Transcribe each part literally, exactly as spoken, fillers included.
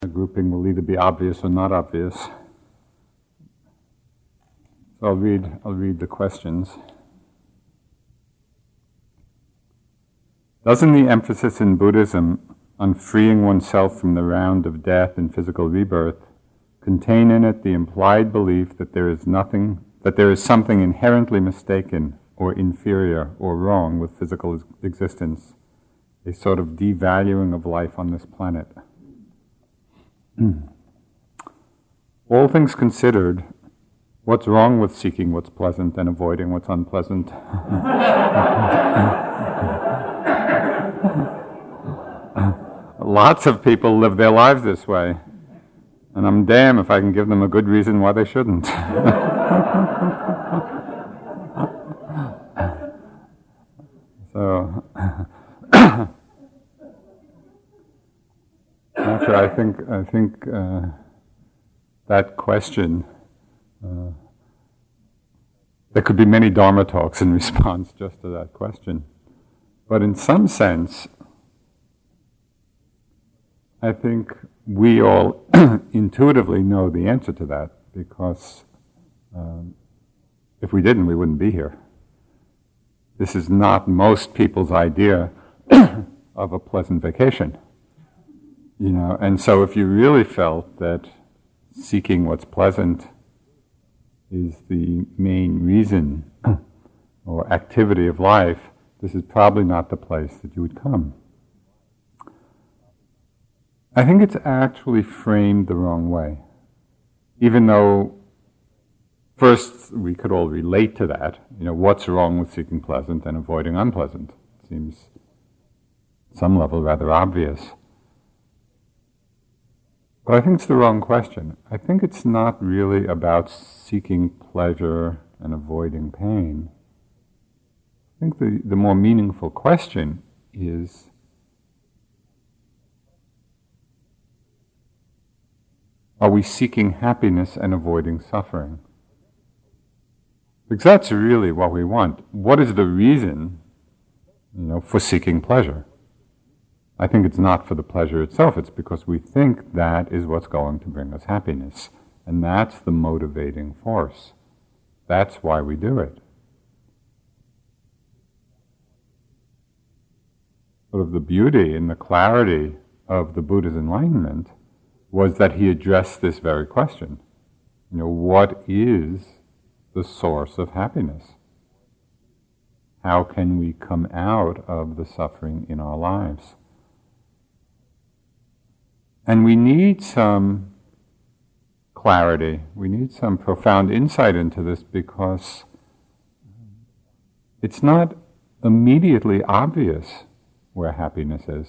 A grouping will either be obvious or not obvious. So I'll read, I'll read the questions. Doesn't the emphasis in Buddhism on freeing oneself from the round of death and physical rebirth contain in it the implied belief that there is nothing, that there is something inherently mistaken or inferior or wrong with physical existence, a sort of devaluing of life on this planet? All things considered, what's wrong with seeking what's pleasant and avoiding what's unpleasant? Lots of people live their lives this way, and I'm damned if I can give them a good reason why they shouldn't. So, actually, I think I think uh, that question. Uh, there could be many Dharma talks in response just to that question, but in some sense, I think we all intuitively know the answer to that, because um, if we didn't, we wouldn't be here. This is not most people's idea of a pleasant vacation. You know, and so if you really felt that seeking what's pleasant is the main reason or activity of life, this is probably not the place that you would come. I think it's actually framed the wrong way. Even though, first, we could all relate to that. You know, what's wrong with seeking pleasant and avoiding unpleasant? It seems, at some level, rather obvious. But I think it's the wrong question. I think it's not really about seeking pleasure and avoiding pain. I think the, the more meaningful question is, are we seeking happiness and avoiding suffering? Because that's really what we want. What is the reason, you know, for seeking pleasure? I think it's not for the pleasure itself. It's because we think that is what's going to bring us happiness. And that's the motivating force. That's why we do it. Sort of the beauty and the clarity of the Buddha's enlightenment was that he addressed this very question. You know, what is the source of happiness? How can we come out of the suffering in our lives? And we need some clarity. We need some profound insight into this, because it's not immediately obvious where happiness is.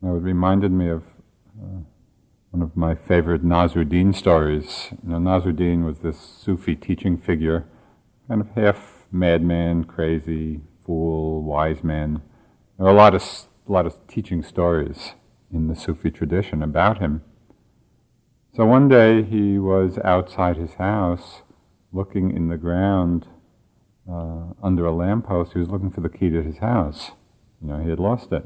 Now, it reminded me of Uh, one of my favorite Nasruddin stories. You know, Nasruddin was this Sufi teaching figure, kind of half madman, crazy, fool, wise man. There are a lot of a lot of teaching stories in the Sufi tradition about him. So one day he was outside his house, looking in the ground uh, under a lamppost. He was looking for the key to his house. You know, he had lost it.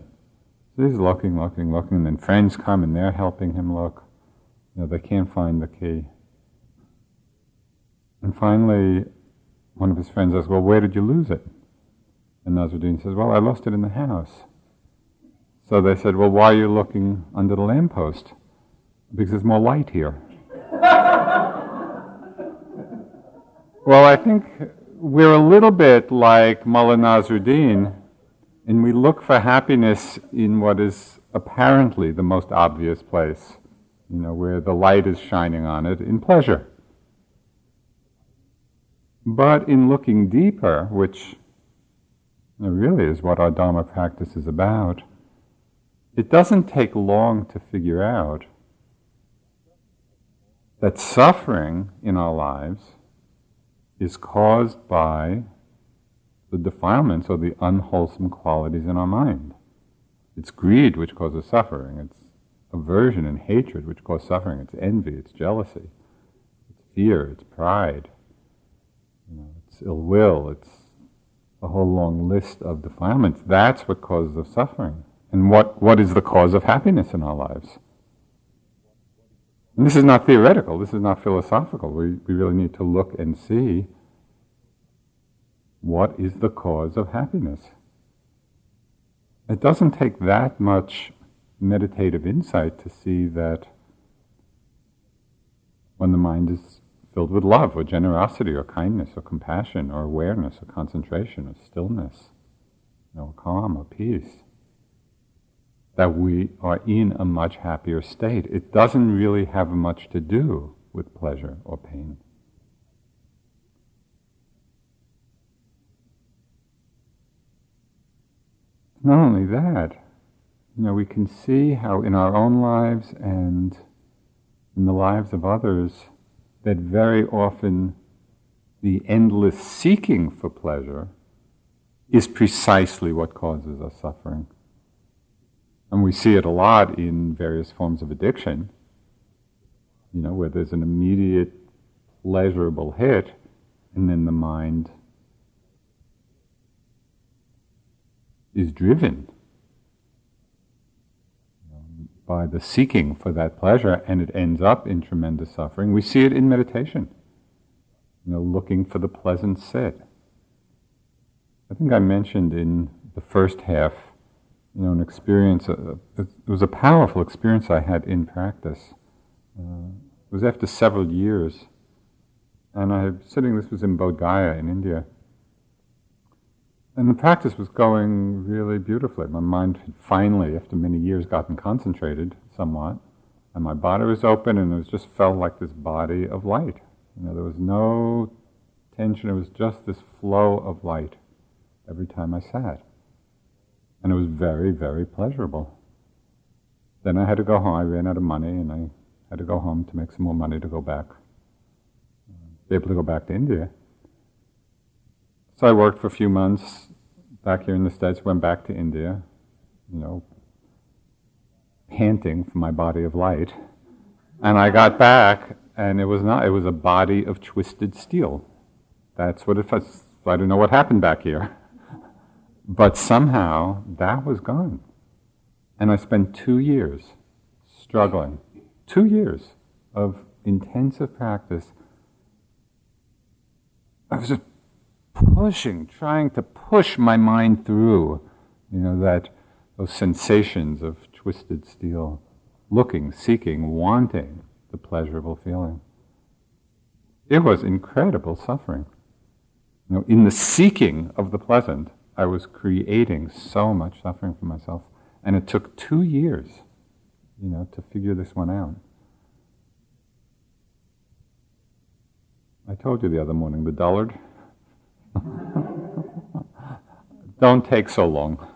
He's looking, looking, looking, and then friends come and they're helping him look. You know, they can't find the key. And finally, one of his friends asks, well, where did you lose it? And Nasruddin says, well, I lost it in the house. So they said, well, why are you looking under the lamppost? Because there's more light here. Well, I think we're a little bit like Mulla Nasruddin, and we look for happiness in what is apparently the most obvious place, you know, where the light is shining on it, in pleasure. But in looking deeper, which really is what our Dharma practice is about, it doesn't take long to figure out that suffering in our lives is caused by the defilements or the unwholesome qualities in our mind. It's greed which causes suffering. It's aversion and hatred which cause suffering. It's envy. It's jealousy. It's fear. It's pride. You know, it's ill will. It's a whole long list of defilements. That's what causes the suffering. And what, what is the cause of happiness in our lives? And this is not theoretical, this is not philosophical. We, we really need to look and see what is the cause of happiness. It doesn't take that much meditative insight to see that when the mind is filled with love or generosity or kindness or compassion or awareness or concentration or stillness, you know, calm or peace, that we are in a much happier state. It doesn't really have much to do with pleasure or pain. Not only that, you know, we can see how in our own lives and in the lives of others that very often the endless seeking for pleasure is precisely what causes us suffering. And we see it a lot in various forms of addiction, you know, where there's an immediate pleasurable hit, and then the mind is driven by the seeking for that pleasure, and it ends up in tremendous suffering. We see it in meditation, you know, looking for the pleasant sit. I think I mentioned in the first half, you know, an experience, uh, it was a powerful experience I had in practice. Uh, it was after several years, and I was sitting, this was in Bodh Gaya in India, and the practice was going really beautifully. My mind had finally, after many years, gotten concentrated somewhat, and my body was open, and it was just felt like this body of light. You know, there was no tension, it was just this flow of light every time I sat. And it was very, very pleasurable. Then I had to go home. I ran out of money, and I had to go home to make some more money to go back, be able to go back to India. So I worked for a few months back here in the States, went back to India, you know, panting for my body of light. And I got back, and it was not, it was a body of twisted steel. That's what it was. I don't know what happened back here. But somehow, that was gone. And I spent two years struggling, two years of intensive practice. I was just pushing, trying to push my mind through, you know, that those sensations of twisted steel, looking, seeking, wanting the pleasurable feeling. It was incredible suffering. You know, in the seeking of the pleasant, I was creating so much suffering for myself, and it took two years, you know, to figure this one out. I told you the other morning, the dullard. Don't take so long.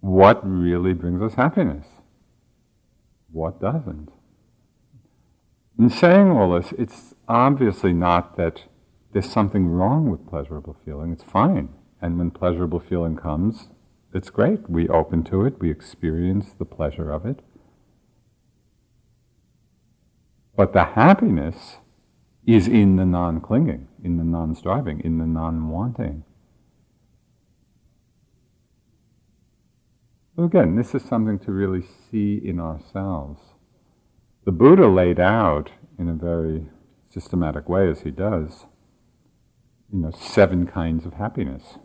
What really brings us happiness? What doesn't? In saying all this, it's obviously not that there's something wrong with pleasurable feeling. It's fine. And when pleasurable feeling comes, it's great. We open to it. We experience the pleasure of it. But the happiness is in the non-clinging, in the non-striving, in the non-wanting. So again, this is something to really see in ourselves. The Buddha laid out in a very systematic way, as he does, you know, seven kinds of happiness.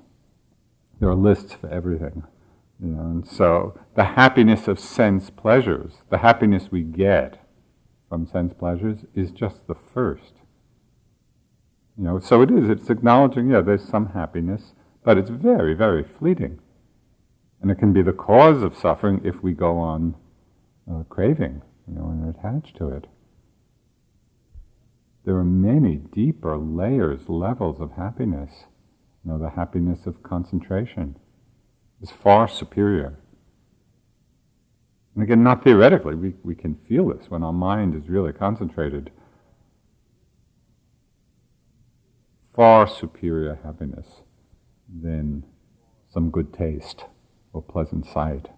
There are lists for everything, you know, and so the happiness of sense pleasures, the happiness we get from sense pleasures, is just the first. You know, so it is, it's acknowledging, yeah, there's some happiness, but it's very, very fleeting. And it can be the cause of suffering if we go on uh, craving, you know, and attached to it. There are many deeper layers, levels of happiness. You know, the happiness of concentration is far superior. And again, not theoretically, we, we can feel this when our mind is really concentrated. Far superior happiness than some good taste or pleasant sight.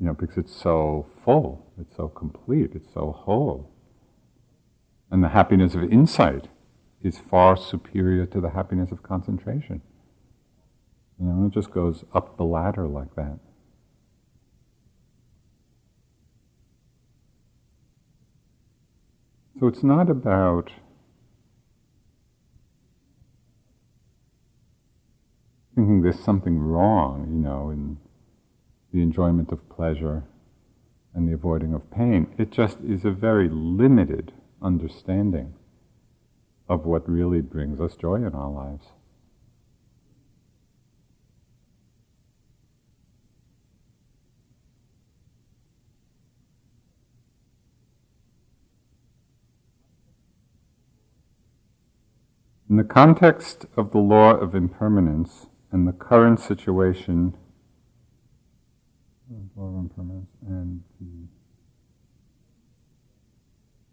You know, because it's so full, it's so complete, it's so whole. And the happiness of insight is far superior to the happiness of concentration. You know, it just goes up the ladder like that. So it's not about thinking there's something wrong, you know, in the enjoyment of pleasure and the avoiding of pain. It just is a very limited understanding of what really brings us joy in our lives. In the context of the law of impermanence and the current situation, law of impermanence and the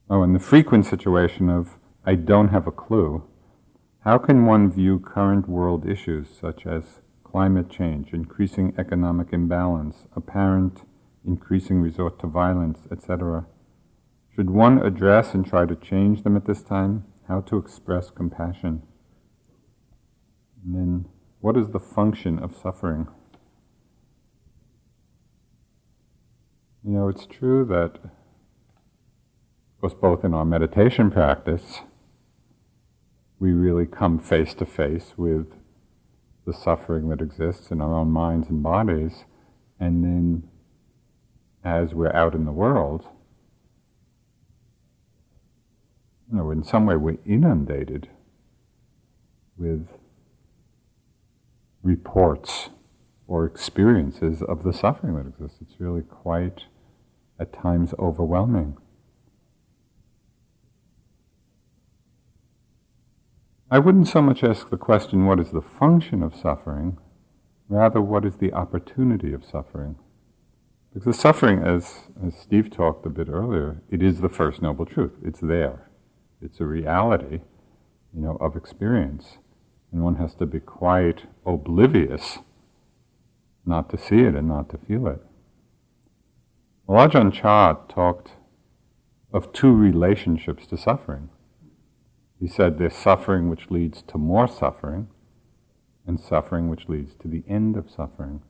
oh, and the frequent situation of I don't have a clue, how can one view current world issues such as climate change, increasing economic imbalance, apparent increasing resort to violence, et cetera? Should one address and try to change them at this time? How to express compassion? And then, what is the function of suffering? You know, it's true that, of course, both in our meditation practice, we really come face to face with the suffering that exists in our own minds and bodies, and then, as we're out in the world, you know, in some way we're inundated with reports or experiences of the suffering that exists. It's really quite, at times, overwhelming. I wouldn't so much ask the question, what is the function of suffering? Rather, what is the opportunity of suffering? Because the suffering, as, as Steve talked a bit earlier, it is the First Noble Truth. It's there. It's a reality, you know, of experience. And one has to be quite oblivious not to see it and not to feel it. Well, Ajahn Chah talked of two relationships to suffering. He said there's suffering which leads to more suffering, and suffering which leads to the end of suffering.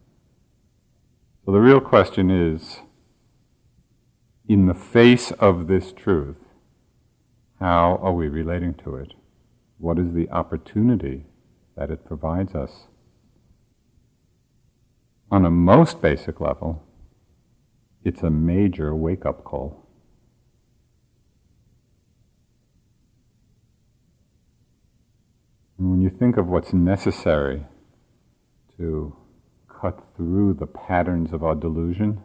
So the real question is, in the face of this truth, how are we relating to it? What is the opportunity that it provides us? On a most basic level, it's a major wake-up call. And when you think of what's necessary to cut through the patterns of our delusion,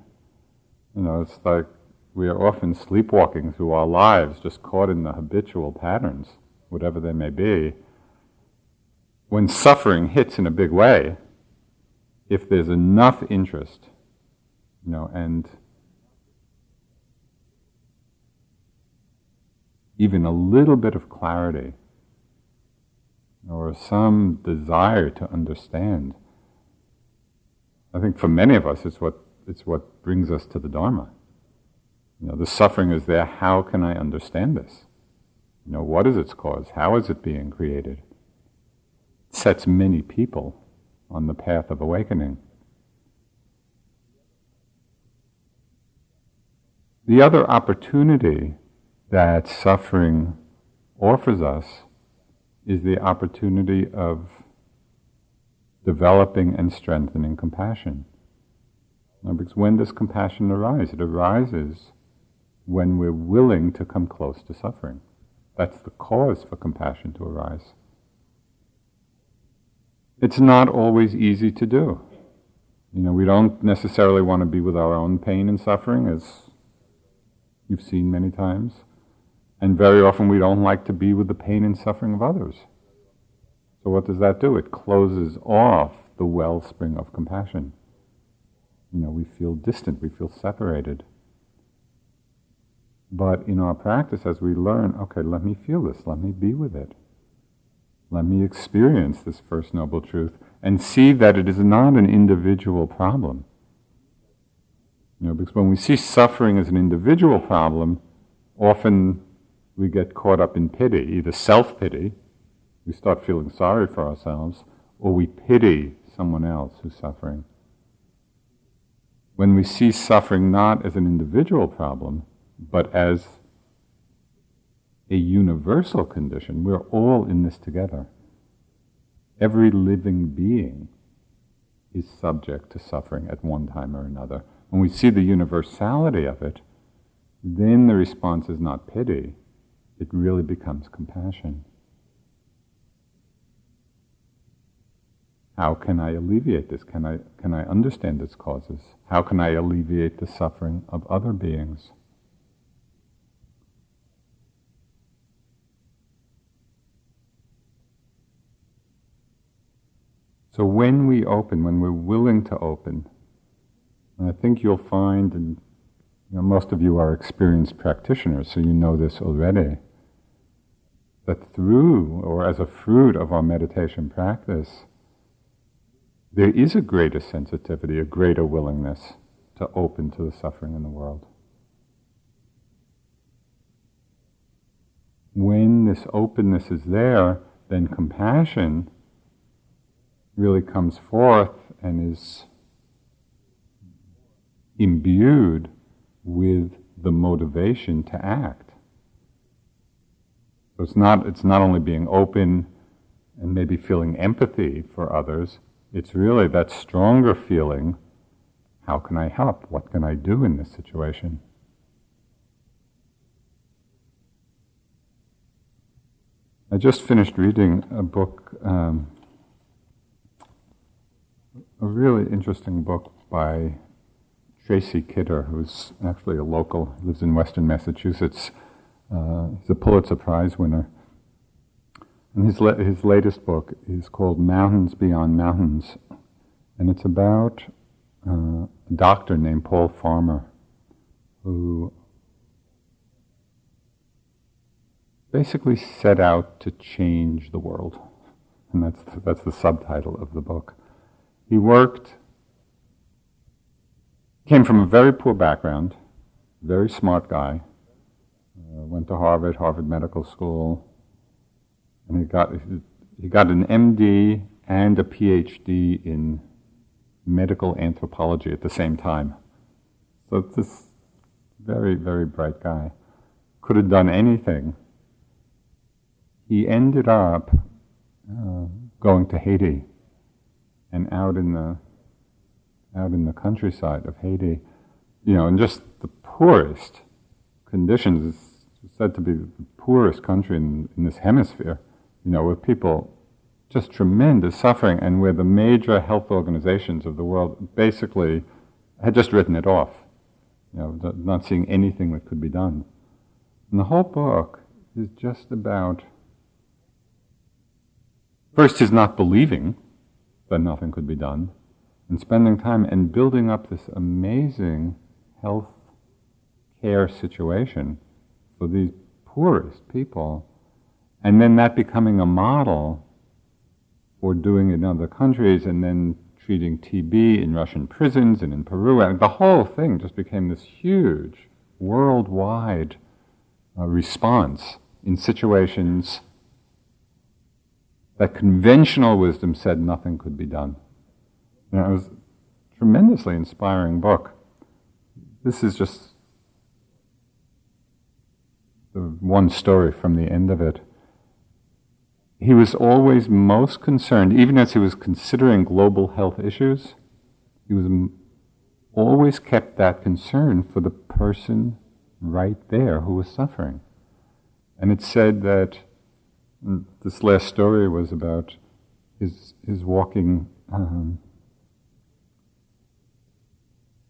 you know, it's like we are often sleepwalking through our lives, just caught in the habitual patterns, whatever they may be. When suffering hits in a big way, if there's enough interest, you know, and even a little bit of clarity, or some desire to understand, I think for many of us, it's what it's what brings us to the Dharma. You know, the suffering is there, how can I understand this? You know, what is its cause? How is it being created? It sets many people on the path of awakening. The other opportunity that suffering offers us is the opportunity of developing and strengthening compassion. Now, because when does compassion arise? It arises when we're willing to come close to suffering. That's the cause for compassion to arise. It's not always easy to do. You know, we don't necessarily want to be with our own pain and suffering, as you've seen many times. And very often we don't like to be with the pain and suffering of others. So what does that do? It closes off the wellspring of compassion. You know, we feel distant, we feel separated. But in our practice, as we learn, okay, let me feel this, let me be with it. Let me experience this First Noble Truth and see that it is not an individual problem. You know, because when we see suffering as an individual problem, often we get caught up in pity, either self-pity, we start feeling sorry for ourselves, or we pity someone else who's suffering. When we see suffering not as an individual problem, but as a universal condition, we're all in this together. Every living being is subject to suffering at one time or another. When we see the universality of it, then the response is not pity, it really becomes compassion. How can I alleviate this? Can I, can I understand its causes? How can I alleviate the suffering of other beings? So when we open, when we're willing to open, and I think you'll find, and you know, most of you are experienced practitioners, so you know this already, that through, or as a fruit of our meditation practice, there is a greater sensitivity, a greater willingness to open to the suffering in the world. When this openness is there, then compassion really comes forth and is imbued with the motivation to act. So it's not, it's not only being open and maybe feeling empathy for others, it's really that stronger feeling, how can I help? What can I do in this situation? I just finished reading a book, um, a really interesting book by Tracy Kidder, who's actually a local, lives in Western Massachusetts. Uh, he's a Pulitzer Prize winner. And his le- his latest book is called Mountains Beyond Mountains, and it's about uh, a doctor named Paul Farmer, who basically set out to change the world, and that's the, that's the subtitle of the book. He worked, came from a very poor background, very smart guy, uh, went to Harvard, Harvard Medical School. And he got he got an M D and a P H D in medical anthropology at the same time. So it's this very, very bright guy. Could have done anything. He ended up uh, going to Haiti, and out in the out in the countryside of Haiti, you know, in just the poorest conditions. It's said to be the poorest country in, in this hemisphere. You know, with people just tremendous suffering, and where the major health organizations of the world basically had just written it off, you know, not seeing anything that could be done. And the whole book is just about, first his not believing that nothing could be done, and spending time and building up this amazing health care situation for these poorest people, and then that becoming a model for doing it in other countries, and then treating T B in Russian prisons and in Peru, and the whole thing just became this huge worldwide uh, response in situations that conventional wisdom said nothing could be done. And it was a tremendously inspiring book. This is just the one story from the end of it. He was always most concerned, even as he was considering global health issues, he was m- always kept that concern for the person right there who was suffering. And it said that, and this last story was about his his walking, um,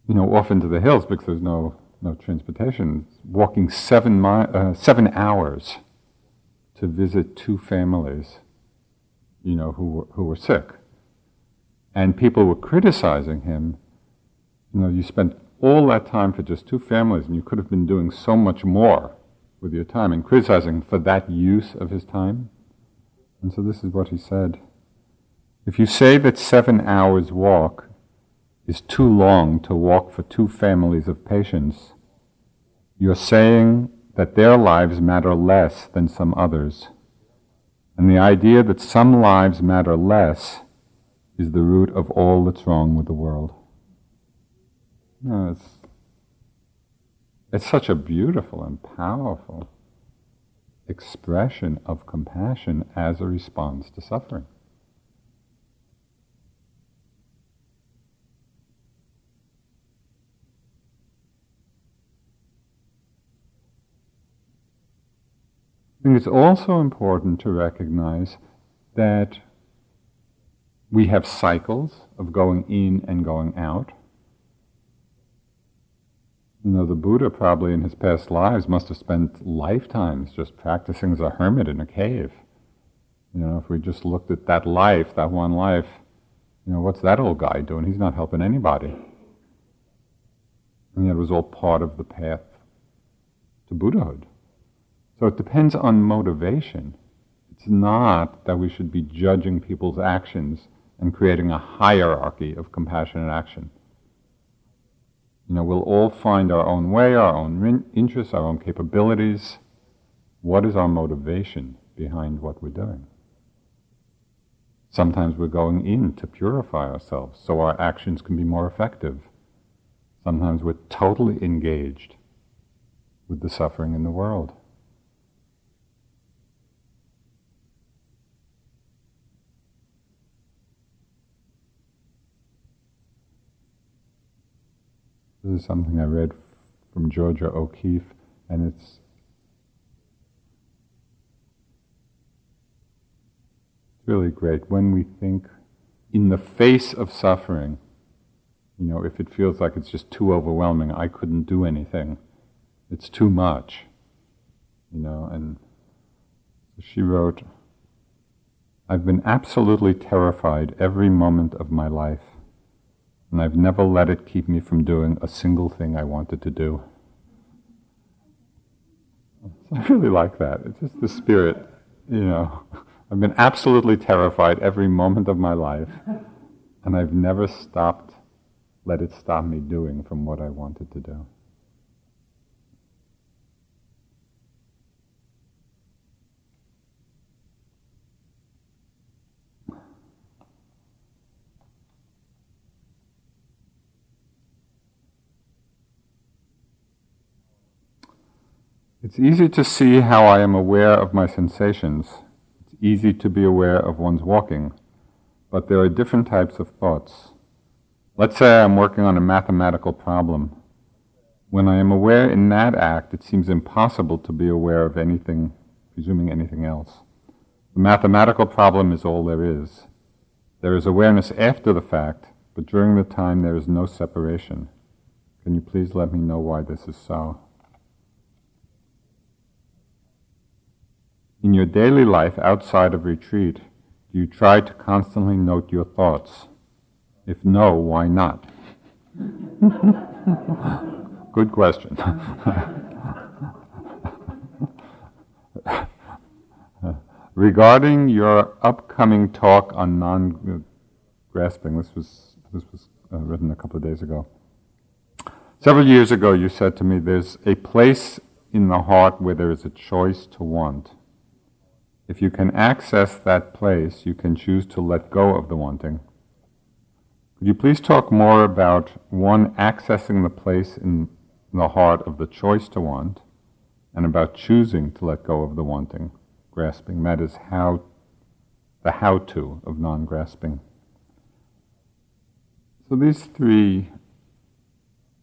you know, off into the hills because there's no no transportation. Walking seven mi- uh, seven hours. To visit two families, you know, who were, who were sick, and people were criticizing him. You know, you spent all that time for just two families, and you could have been doing so much more with your time. And criticizing him for that use of his time. And so this is what he said: "If you say that seven hours walk is too long to walk for two families of patients, you're saying that their lives matter less than some others. And the idea that some lives matter less is the root of all that's wrong with the world. No, it's, it's such a beautiful and powerful expression of compassion as a response to suffering. I think it's also important to recognize that we have cycles of going in and going out. You know, the Buddha probably in his past lives must have spent lifetimes just practicing as a hermit in a cave. You know, if we just looked at that life, that one life, you know, what's that old guy doing? He's not helping anybody. And yet it was all part of the path to Buddhahood. So it depends on motivation. It's not that we should be judging people's actions and creating a hierarchy of compassionate action. You know, we'll all find our own way, our own interests, our own capabilities. What is our motivation behind what we're doing? Sometimes we're going in to purify ourselves so our actions can be more effective. Sometimes we're totally engaged with the suffering in the world. This is something I read from Georgia O'Keeffe, and it's really great. When we think in the face of suffering, you know, if it feels like it's just too overwhelming, I couldn't do anything, it's too much, you know, and she wrote, I've been absolutely terrified every moment of my life. And I've never let it keep me from doing a single thing I wanted to do. I really like that. It's just the spirit, you know. I've been absolutely terrified every moment of my life, and I've never stopped, let it stop me doing from what I wanted to do. It's easy to see how I am aware of my sensations. It's easy to be aware of one's walking, but there are different types of thoughts. Let's say I'm working on a mathematical problem. When I am aware in that act, it seems impossible to be aware of anything, presuming anything else. The mathematical problem is all there is. There is awareness after the fact, but during the time there is no separation. Can you please let me know why this is so? In your daily life outside of retreat, do you try to constantly note your thoughts? If no, why not? Good question. Regarding your upcoming talk on non-grasping, this was this was uh, written a couple of days ago. Several years ago, you said to me, "There's a place in the heart where there is a choice to want. If you can access that place, you can choose to let go of the wanting." Could you please talk more about, one, accessing the place in the heart of the choice to want, and about choosing to let go of the wanting, grasping? That is how, the how-to of non-grasping. So these three,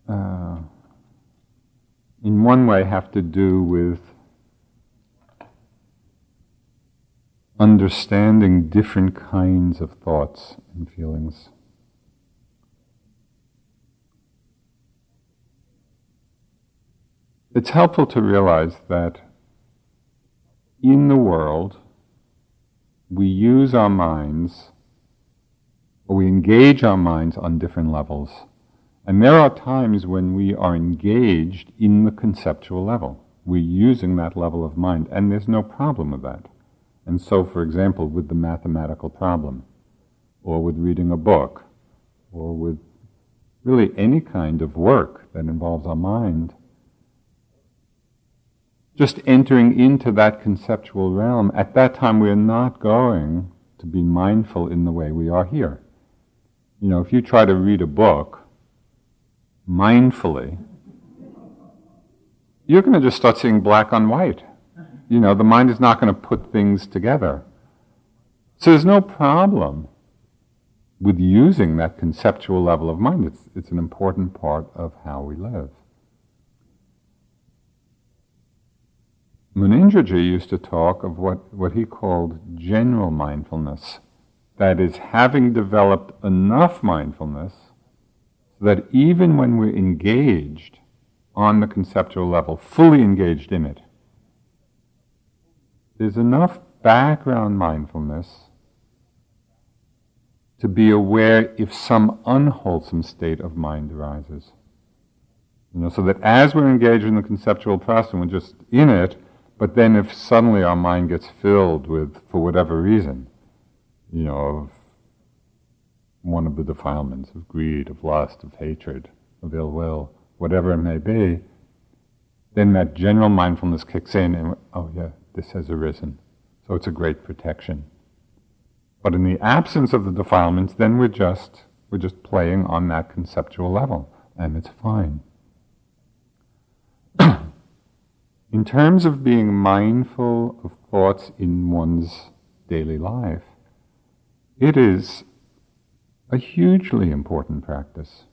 uh, in one way, have to do with understanding different kinds of thoughts and feelings. It's helpful to realize that in the world, we use our minds, or we engage our minds on different levels. And there are times when we are engaged in the conceptual level. We're using that level of mind, and there's no problem with that. And so, for example, with the mathematical problem, or with reading a book, or with really any kind of work that involves our mind, just entering into that conceptual realm, at that time we are not going to be mindful in the way we are here. you know, if you try to read a book mindfully, you're going to just start seeing black on white. You know, the mind is not going to put things together. So there's no problem with using that conceptual level of mind. It's, it's an important part of how we live. Munindraji used to talk of what, what he called general mindfulness. That is, having developed enough mindfulness that even when we're engaged on the conceptual level, fully engaged in it, there's enough background mindfulness to be aware if some unwholesome state of mind arises. You know, so that as we're engaged in the conceptual process, and we're just in it, but then if suddenly our mind gets filled with, for whatever reason, you know, of one of the defilements, of greed, of lust, of hatred, of ill will, whatever it may be, then that general mindfulness kicks in and, oh yeah, this has arisen. So it's a great protection. But in the absence of the defilements, then we're just we're just playing on that conceptual level, and it's fine. In terms of being mindful of thoughts in one's daily life, it is a hugely important practice.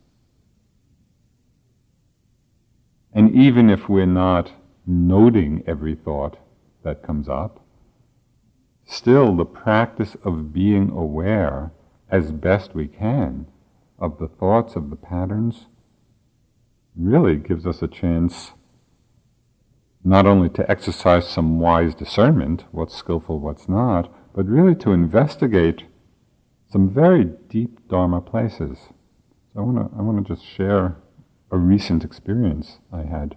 And even if we're not noting every thought that comes up, still the practice of being aware as best we can of the thoughts, of the patterns, really gives us a chance not only to exercise some wise discernment, what's skillful, what's not, but really to investigate some very deep Dharma places. So I want to I want to just share a recent experience I had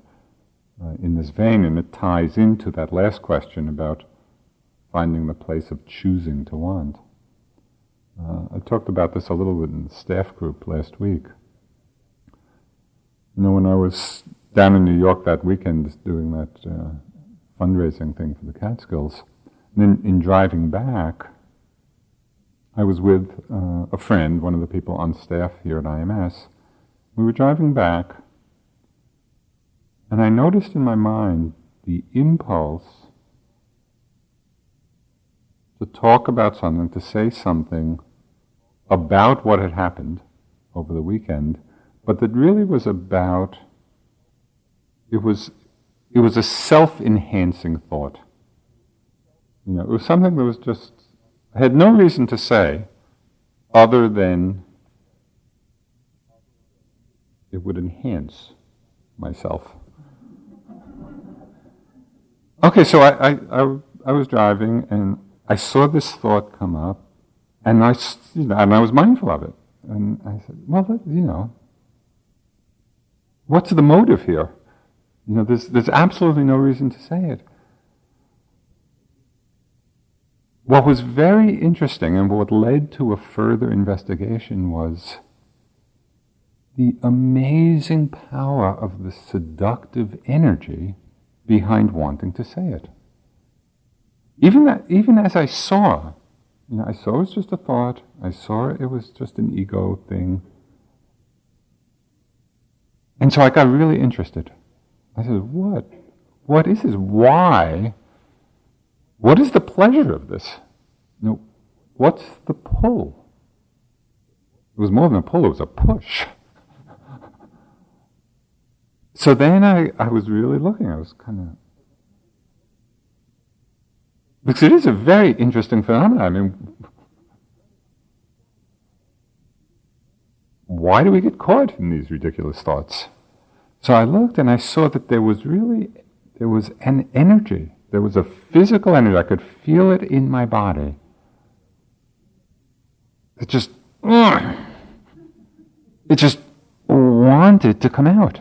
uh, in this vein, and it ties into that last question about finding the place of choosing to want. Uh, I talked about this a little bit in the staff group last week. You know, when I was down in New York that weekend doing that uh, fundraising thing for the Catskills, and then in driving back, I was with uh, a friend, one of the people on staff here at I M S. We were driving back, and I noticed in my mind the impulse to talk about something, to say something about what had happened over the weekend, but that really was about, it was it was a self-enhancing thought. You know, it was something that was just, I had no reason to say other than it would enhance myself. Okay, so I, I, I, I was driving, and I saw this thought come up, and I, you know, and I was mindful of it. And I said, well, you know, what's the motive here? You know, there's, there's absolutely no reason to say it. What was very interesting and what led to a further investigation was the amazing power of the seductive energy behind wanting to say it. Even that, even as I saw, you know, I saw it was just a thought, I saw it was just an ego thing. And so I got really interested. I said, what? What is this? Why? What is the pleasure of this? You know, what's the pull? It was more than a pull, it was a push. So then I, I was really looking, I was kind of, because it is a very interesting phenomenon. I mean, why do we get caught in these ridiculous thoughts? So I looked and I saw that there was really, there was an energy. There was a physical energy. I could feel it in my body. It just, it just wanted to come out.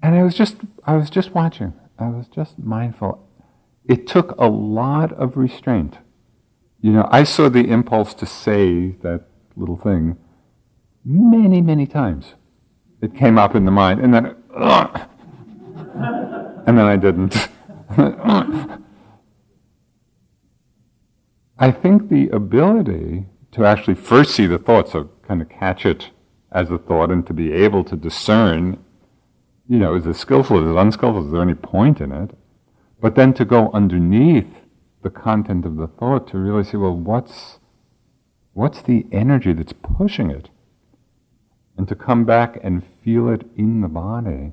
And I was just, I was just watching. I was just mindful. It took a lot of restraint. You know, I saw the impulse to say that little thing many, many times. It came up in the mind, and then, uh, and then I didn't. I think the ability to actually first see the thought, so kind of catch it as a thought, and to be able to discern, you know, is this skillful, is it unskillful, is there any point in it? But then to go underneath the content of the thought to really see, well, what's what's the energy that's pushing it? And to come back and feel it in the body,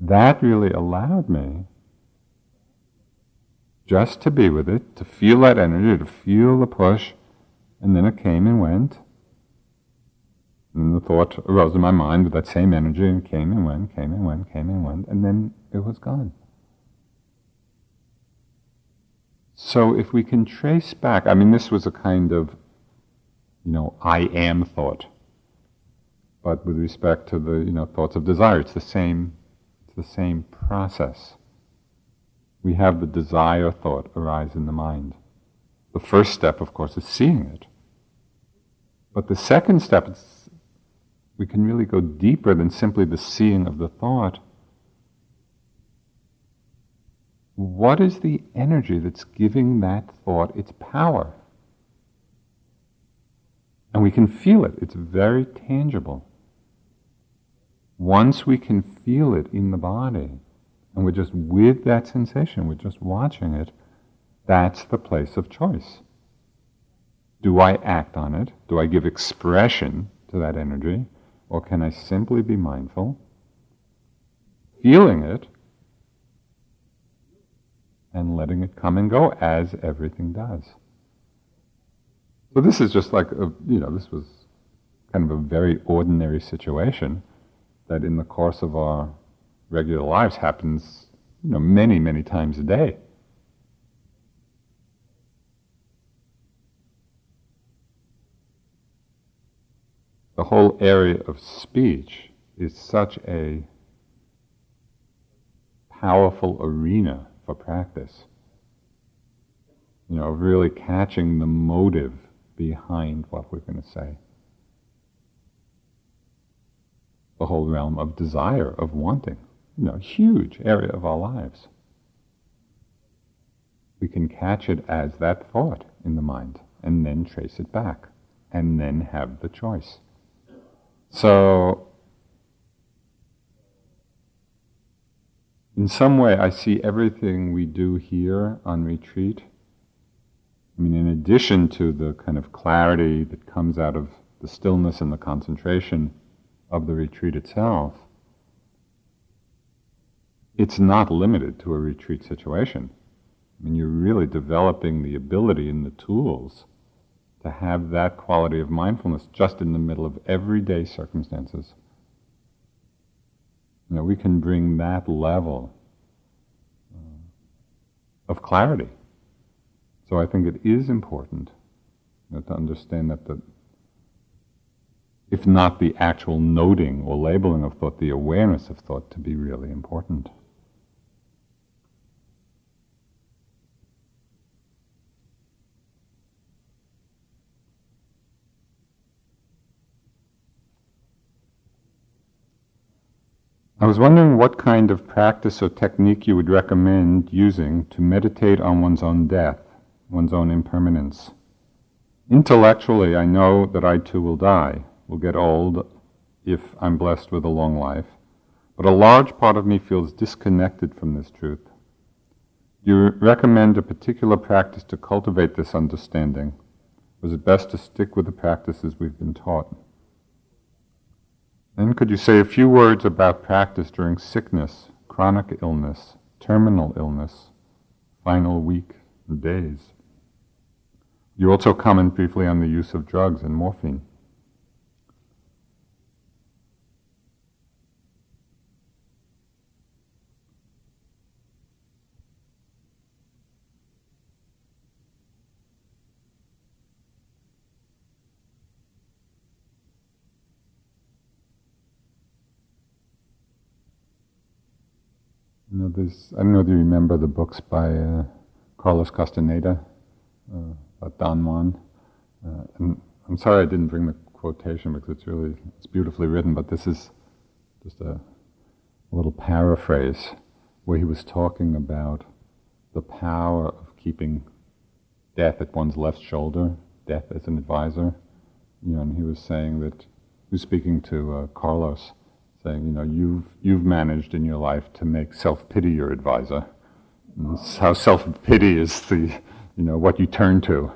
that really allowed me just to be with it, to feel that energy, to feel the push, and then it came and went. And the thought arose in my mind with that same energy and came and went, came and went, came and went, and then it was gone. So if we can trace back, I mean, this was a kind of, you know, I am thought. But with respect to the, you know, thoughts of desire, it's the same, it's the same process. We have the desire thought arise in the mind. The first step, of course, is seeing it. But the second step is, we can really go deeper than simply the seeing of the thought. What is the energy that's giving that thought its power? And we can feel it. It's very tangible. Once we can feel it in the body, and we're just with that sensation, we're just watching it, that's the place of choice. Do I act on it? Do I give expression to that energy? Or can I simply be mindful, feeling it, and letting it come and go as everything does? So this is just like, a, you know, this was kind of a very ordinary situation that in the course of our regular lives happens, you know, many, many times a day. The whole area of speech is such a powerful arena for practice. You know, really catching the motive behind what we're going to say. The whole realm of desire, of wanting. You know, huge area of our lives. We can catch it as that thought in the mind and then trace it back and then have the choice. So, in some way, I see everything we do here on retreat. I mean, in addition to the kind of clarity that comes out of the stillness and the concentration of the retreat itself, it's not limited to a retreat situation. I mean, you're really developing the ability and the tools to have that quality of mindfulness just in the middle of everyday circumstances. You know, we can bring that level uh, of clarity. So I think it is important, you know, to understand that, the, if not the actual noting or labeling of thought, the awareness of thought to be really important. I was wondering what kind of practice or technique you would recommend using to meditate on one's own death, one's own impermanence. Intellectually, I know that I too will die, will get old if I'm blessed with a long life, but a large part of me feels disconnected from this truth. Do you recommend a particular practice to cultivate this understanding? Was it best to stick with the practices we've been taught? Then could you say a few words about practice during sickness, chronic illness, terminal illness, final week and days? You also comment briefly on the use of drugs and morphine. You know, there's, I don't know if you remember the books by uh, Carlos Castaneda, uh, about Don Juan. Uh, and I'm sorry I didn't bring the quotation because it's really, it's beautifully written, but this is just a, a little paraphrase where he was talking about the power of keeping death at one's left shoulder, death as an advisor. You know, and he was saying that, he was speaking to uh, Carlos, saying, you know, you've you've managed in your life to make self-pity your advisor. And so self-pity is the, you know, what you turn to.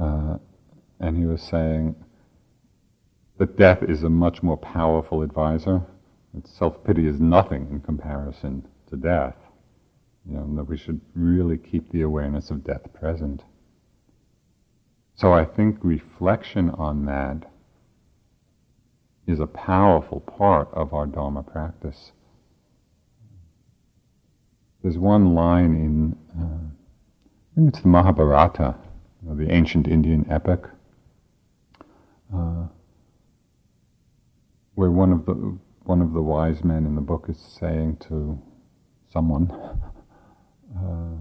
Uh, and he was saying that death is a much more powerful advisor. That self-pity is nothing in comparison to death. You know, and that we should really keep the awareness of death present. So I think reflection on that is a powerful part of our Dharma practice. There's one line in, uh, I think it's the Mahabharata, you know, the ancient Indian epic, uh, where one of the one of the wise men in the book is saying to someone uh,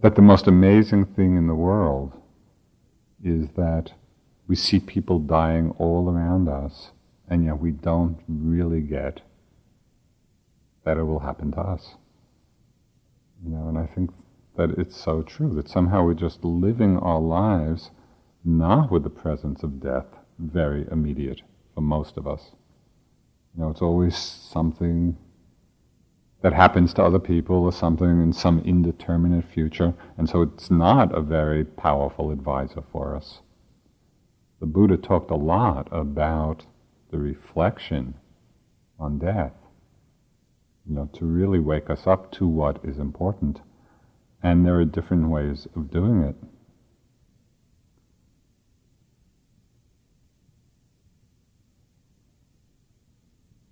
that the most amazing thing in the world is that we see people dying all around us, and yet we don't really get that it will happen to us. You know, and I think that it's so true, that somehow we're just living our lives not with the presence of death very immediate for most of us. You know, it's always something that happens to other people or something in some indeterminate future, and so it's not a very powerful advisor for us. The Buddha talked a lot about the reflection on death, you know, to really wake us up to what is important. And there are different ways of doing it.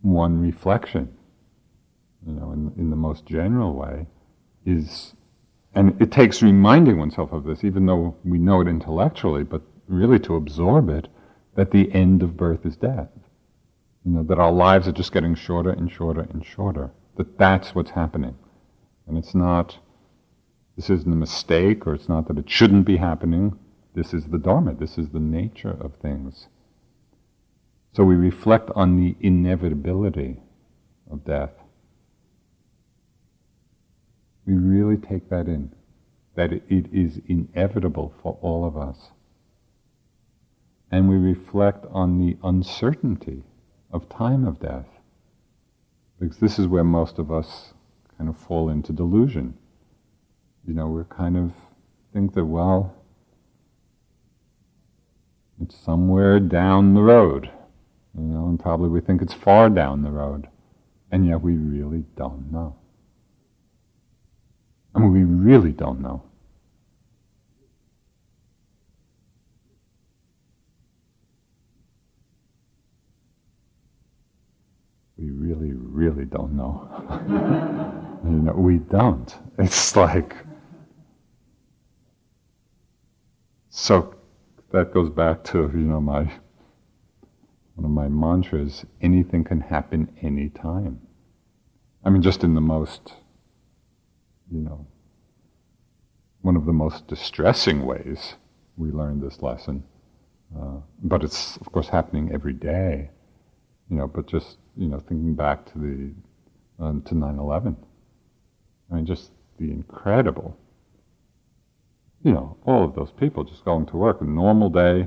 One reflection, you know, in, in the most general way is, and it takes reminding oneself of this, even though we know it intellectually, but really to absorb it, that the end of birth is death. You know, that our lives are just getting shorter and shorter and shorter. That that's what's happening. And it's not, this isn't a mistake, or it's not that it shouldn't be happening. This is the Dharma. This is the nature of things. So we reflect on the inevitability of death. We really take that in, that it, it is inevitable for all of us. And we reflect on the uncertainty of time of death. Because this is where most of us kind of fall into delusion. You know, we're kind of think that, well, it's somewhere down the road. You know, and probably we think it's far down the road. And yet we really don't know. I mean, we really don't know. We really, really don't know. You know, we don't. It's like... So that goes back to, you know, my one of my mantras, anything can happen any time. I mean, just in the most, you know, one of the most distressing ways we learned this lesson. Uh, but it's, of course, happening every day. You know, but just, you know, thinking back to the um, to nine eleven, I mean, just the incredible, you know, all of those people just going to work, a normal day.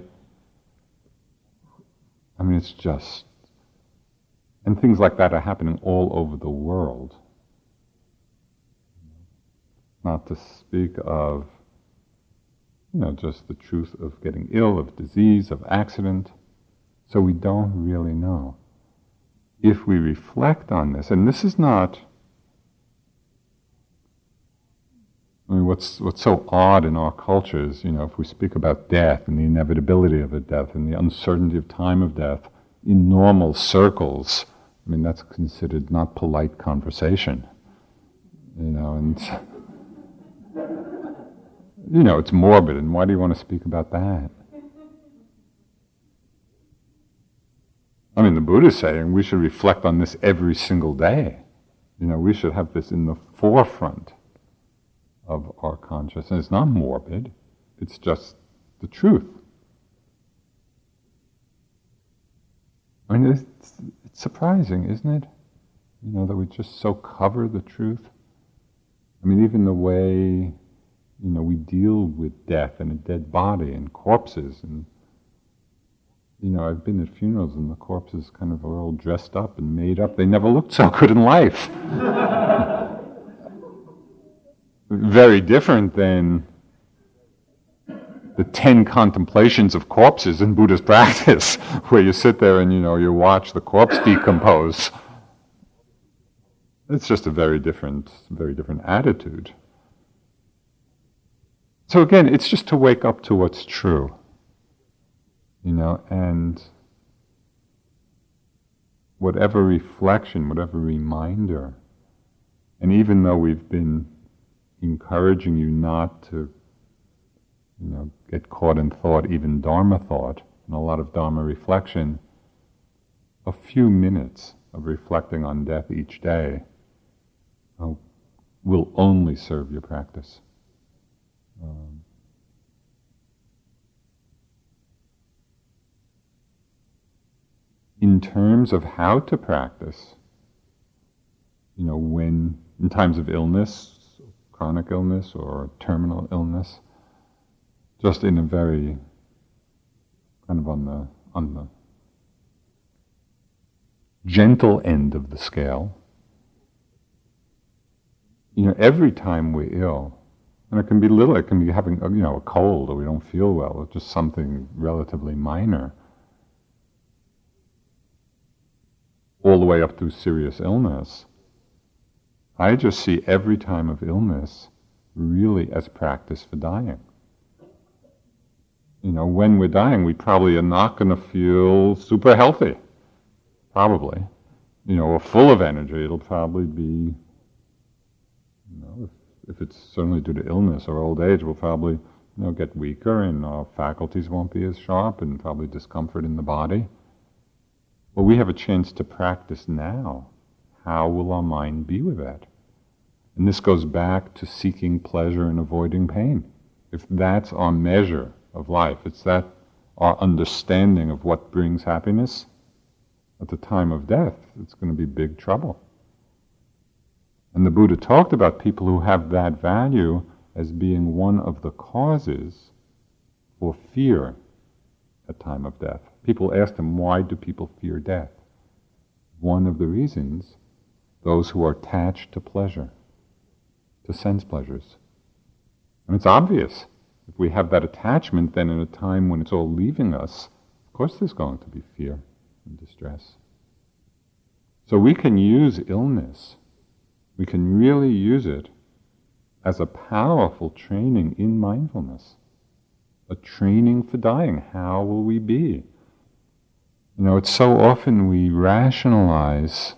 I mean, it's just, and things like that are happening all over the world. Not to speak of, you know, just the truth of getting ill, of disease, of accident. So we don't really know. If we reflect on this, and this is not, I mean, what's what's so odd in our culture is, you know, if we speak about death and the inevitability of a death and the uncertainty of time of death in normal circles, I mean, that's considered not polite conversation, you know, and, you know, it's morbid, and why do you want to speak about that? I mean, the Buddha's saying we should reflect on this every single day. You know, we should have this in the forefront of our consciousness. It's not morbid, it's just the truth. I mean, it's, it's surprising, isn't it? You know, that we just so cover the truth. I mean, even the way, you you know, we deal with death and a dead body and corpses. And, you know, I've been at funerals and the corpses kind of are all dressed up and made up. They never looked so good in life. Very different than the ten contemplations of corpses in Buddhist practice, where you sit there and, you know, you watch the corpse decompose. It's just a very different, very different attitude. So again, it's just to wake up to what's true. You know, and whatever reflection, whatever reminder, and even though we've been encouraging you not to, you know, get caught in thought, even Dharma thought, and a lot of Dharma reflection, a few minutes of reflecting on death each day uh, will only serve your practice. Um, In terms of how to practice, you know, when, in times of illness, chronic illness or terminal illness, just in a very, kind of on the, on the gentle end of the scale, you know, every time we're ill, and it can be little, it can be having, you know, a cold or we don't feel well, or just something relatively minor, all the way up through serious illness, I just see every time of illness really as practice for dying. You know, when we're dying, we probably are not going to feel super healthy, probably, you know, or full of energy. It'll probably be, you know, if, if it's certainly due to illness or old age, we'll probably, you know, get weaker and our faculties won't be as sharp and probably discomfort in the body. Well, we have a chance to practice now. How will our mind be with that? And this goes back to seeking pleasure and avoiding pain. If that's our measure of life, it's that our understanding of what brings happiness, at the time of death, it's going to be big trouble. And the Buddha talked about people who have that value as being one of the causes for fear at time of death. People asked him, why do people fear death? One of the reasons, those who are attached to pleasure, to sense pleasures. And it's obvious. If we have that attachment, then in a time when it's all leaving us, of course there's going to be fear and distress. So we can use illness, we can really use it as a powerful training in mindfulness, a training for dying. How will we be? You know, it's so often we rationalize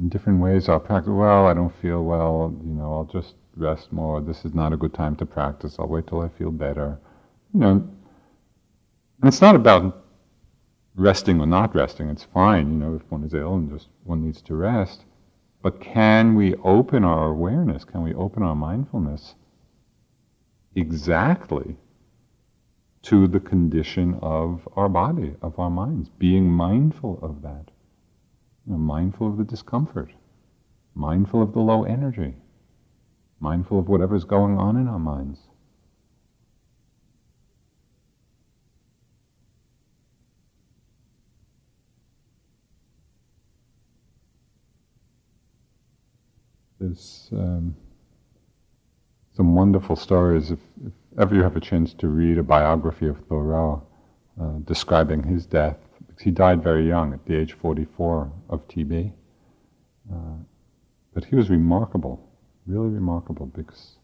in different ways our practice. Well, I don't feel well, you know, I'll just rest more. This is not a good time to practice. I'll wait till I feel better. You know, and it's not about resting or not resting. It's fine, you know, if one is ill and just one needs to rest. But can we open our awareness? Can we open our mindfulness exactly to the condition of our body, of our minds, being mindful of that, you know, mindful of the discomfort, mindful of the low energy, mindful of whatever's going on in our minds. There's um, some wonderful stories. If, if ever you have a chance to read a biography of Thoreau uh, describing his death, because he died very young, at the age forty-four, of T B. Uh, but he was remarkable, really remarkable, because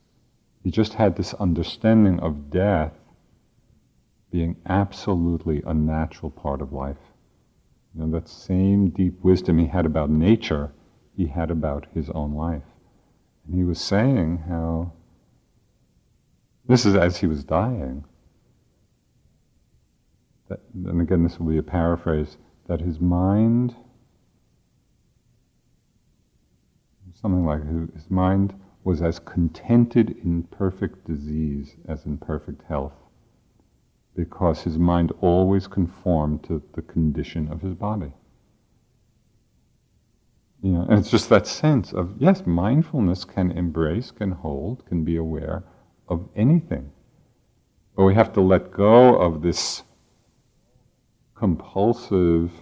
he just had this understanding of death being absolutely a natural part of life. You know, that same deep wisdom he had about nature, he had about his own life. And he was saying how, this is as he was dying, that, and again this will be a paraphrase, that his mind, something like his, his mind was as contented in perfect disease as in perfect health, because his mind always conformed to the condition of his body. You know, and it's just that sense of, yes, mindfulness can embrace, can hold, can be aware of anything. But we have to let go of this compulsive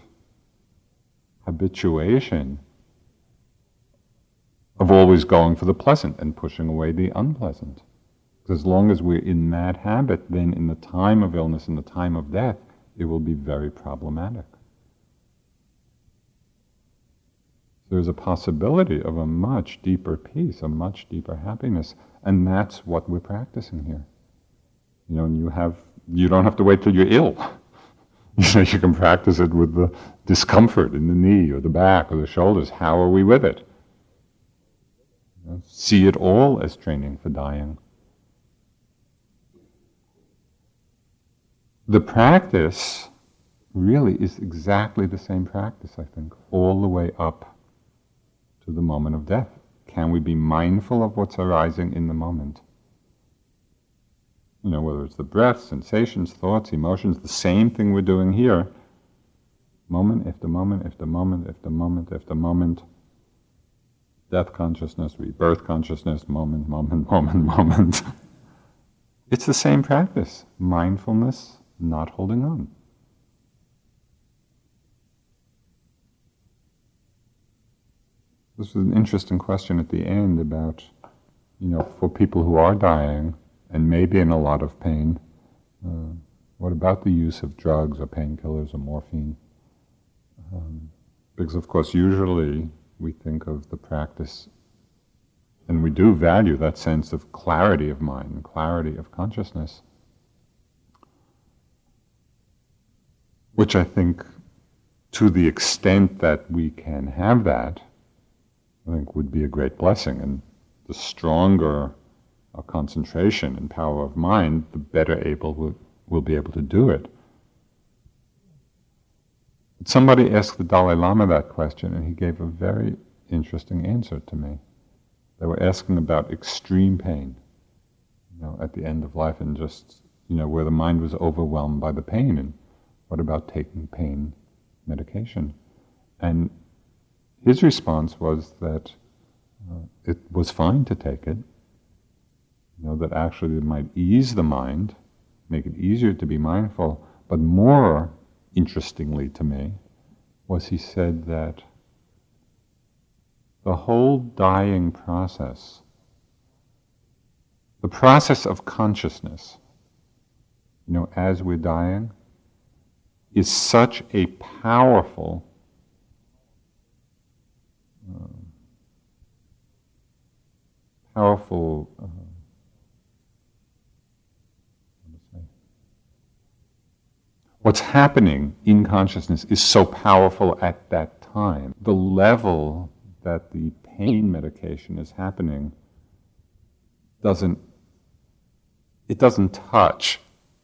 habituation of always going for the pleasant and pushing away the unpleasant. Because as long as we're in that habit, then in the time of illness, in the time of death, it will be very problematic. There's a possibility of a much deeper peace, a much deeper happiness, and that's what we're practicing here. You know, and you have, you don't have to wait till you're ill. You know, you can practice it with the discomfort in the knee or the back or the shoulders. How are we with it? You know, see it all as training for dying. The practice really is exactly the same practice, I think, all the way up to the moment of death. Can we be mindful of what's arising in the moment? You know, whether it's the breath, sensations, thoughts, emotions, the same thing we're doing here, moment after moment after moment after moment after moment, death consciousness, rebirth consciousness, moment, moment, moment, moment. It's the same practice, mindfulness, not holding on. This was an interesting question at the end about, you know, for people who are dying and maybe in a lot of pain, uh, what about the use of drugs or painkillers or morphine? Um, because, of course, usually we think of the practice, and we do value that sense of clarity of mind and clarity of consciousness, which I think, to the extent that we can have that, I think would be a great blessing, and the stronger our concentration and power of mind, the better able we'll, we'll be able to do it. But somebody asked the Dalai Lama that question, and he gave a very interesting answer to me. They were asking about extreme pain, you know, at the end of life, and just, you know, where the mind was overwhelmed by the pain, and what about taking pain medication? And his response was that uh, it was fine to take it, you know, that actually it might ease the mind, make it easier to be mindful, but more interestingly to me was he said that the whole dying process, the process of consciousness, you know, as we're dying, is such a powerful powerful uh, what's happening in consciousness is so powerful at that time. The level that the pain medication is happening doesn't, it doesn't touch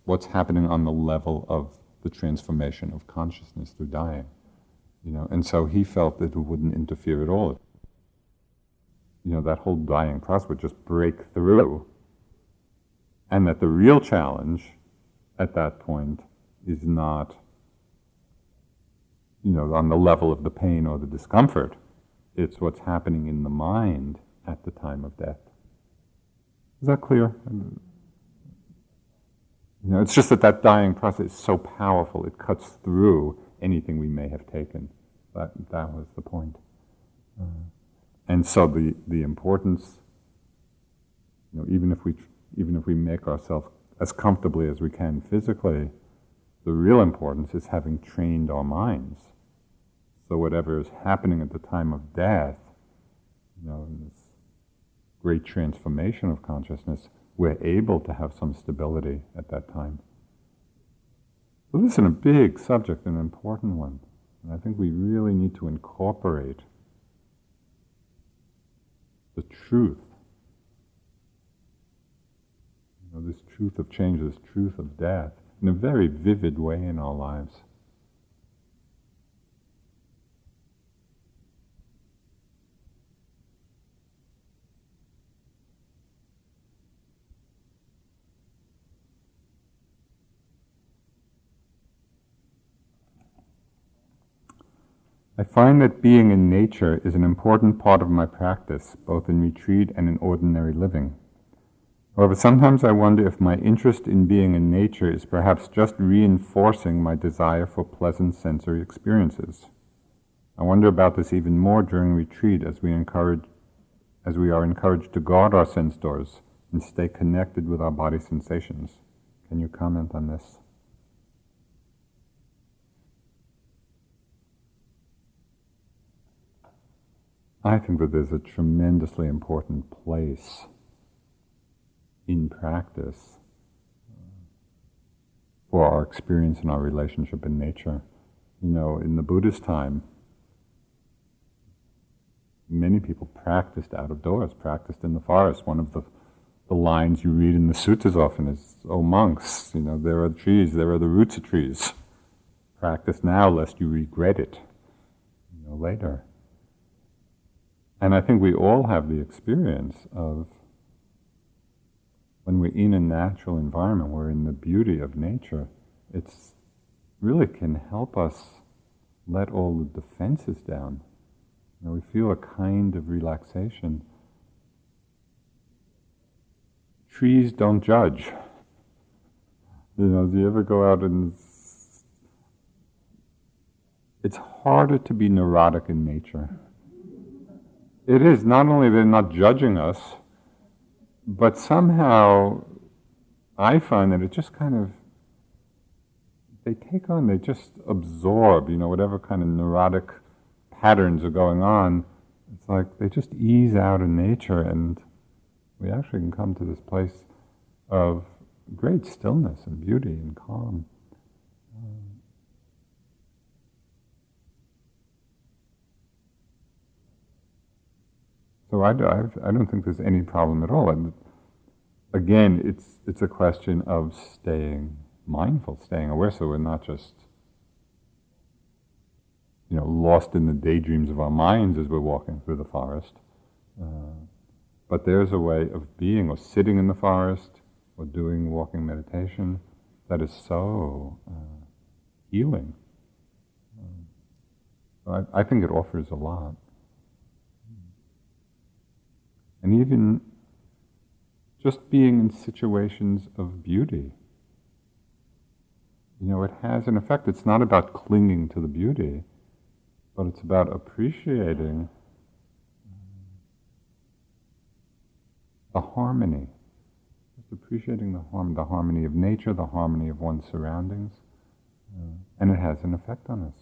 what's happening on the level of the transformation of consciousness through dying. You know, and so he felt that it wouldn't interfere at all. You know, that whole dying process would just break through, and that the real challenge at that point is not, you know, on the level of the pain or the discomfort. It's what's happening in the mind at the time of death. Is that clear? You know, it's just that that dying process is so powerful, it cuts through anything we may have taken. That that was the point. Uh, and so the, the importance, you know, even if we even if we make ourselves as comfortably as we can physically, the real importance is having trained our minds. So whatever is happening at the time of death, you know, in this great transformation of consciousness, we're able to have some stability at that time. So this is a big subject, an important one, and I think we really need to incorporate the truth, you know, this truth of change, this truth of death, in a very vivid way in our lives. I find that being in nature is an important part of my practice, both in retreat and in ordinary living. However, sometimes I wonder if my interest in being in nature is perhaps just reinforcing my desire for pleasant sensory experiences. I wonder about this even more during retreat as we encourage, as we are encouraged to guard our sense doors and stay connected with our body sensations. Can you comment on this? I think that there's a tremendously important place in practice for our experience and our relationship in nature. You know, in the Buddhist time, many people practiced out of doors, practiced in the forest. One of the, the lines you read in the suttas often is, "Oh monks, you know, there are trees, there are the roots of trees. Practice now, lest you regret it, you know, later." And I think we all have the experience of when we're in a natural environment, we're in the beauty of nature, it's really can help us let all the defenses down. You know, we feel a kind of relaxation. Trees don't judge. You know, do you ever go out and... It's harder to be neurotic in nature. It is. Not only they're not judging us, but somehow I find that it just kind of, they take on, they just absorb, you know, whatever kind of neurotic patterns are going on. It's like they just ease out in nature, and we actually can come to this place of great stillness and beauty and calm. So I, I don't think there's any problem at all. And again, it's it's a question of staying mindful, staying aware, so we're not just, you know, lost in the daydreams of our minds as we're walking through the forest. Uh, but there's a way of being, or sitting in the forest, or doing walking meditation that is so uh, healing. Uh, I, I think it offers a lot. And even just being in situations of beauty, you know, it has an effect. It's not about clinging to the beauty, but it's about appreciating the harmony, just appreciating the harm, the harmony of nature, the harmony of one's surroundings, yeah. And it has an effect on us.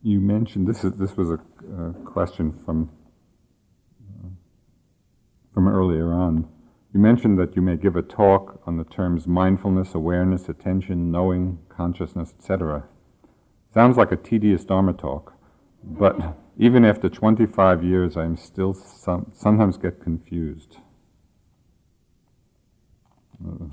You mentioned this is this was a uh, question from uh, from earlier on. You mentioned that you may give a talk on the terms mindfulness, awareness, attention, knowing, consciousness, et cetera. Sounds like a tedious Dharma talk, but even after twenty-five years, I am still some, sometimes get confused. Uh,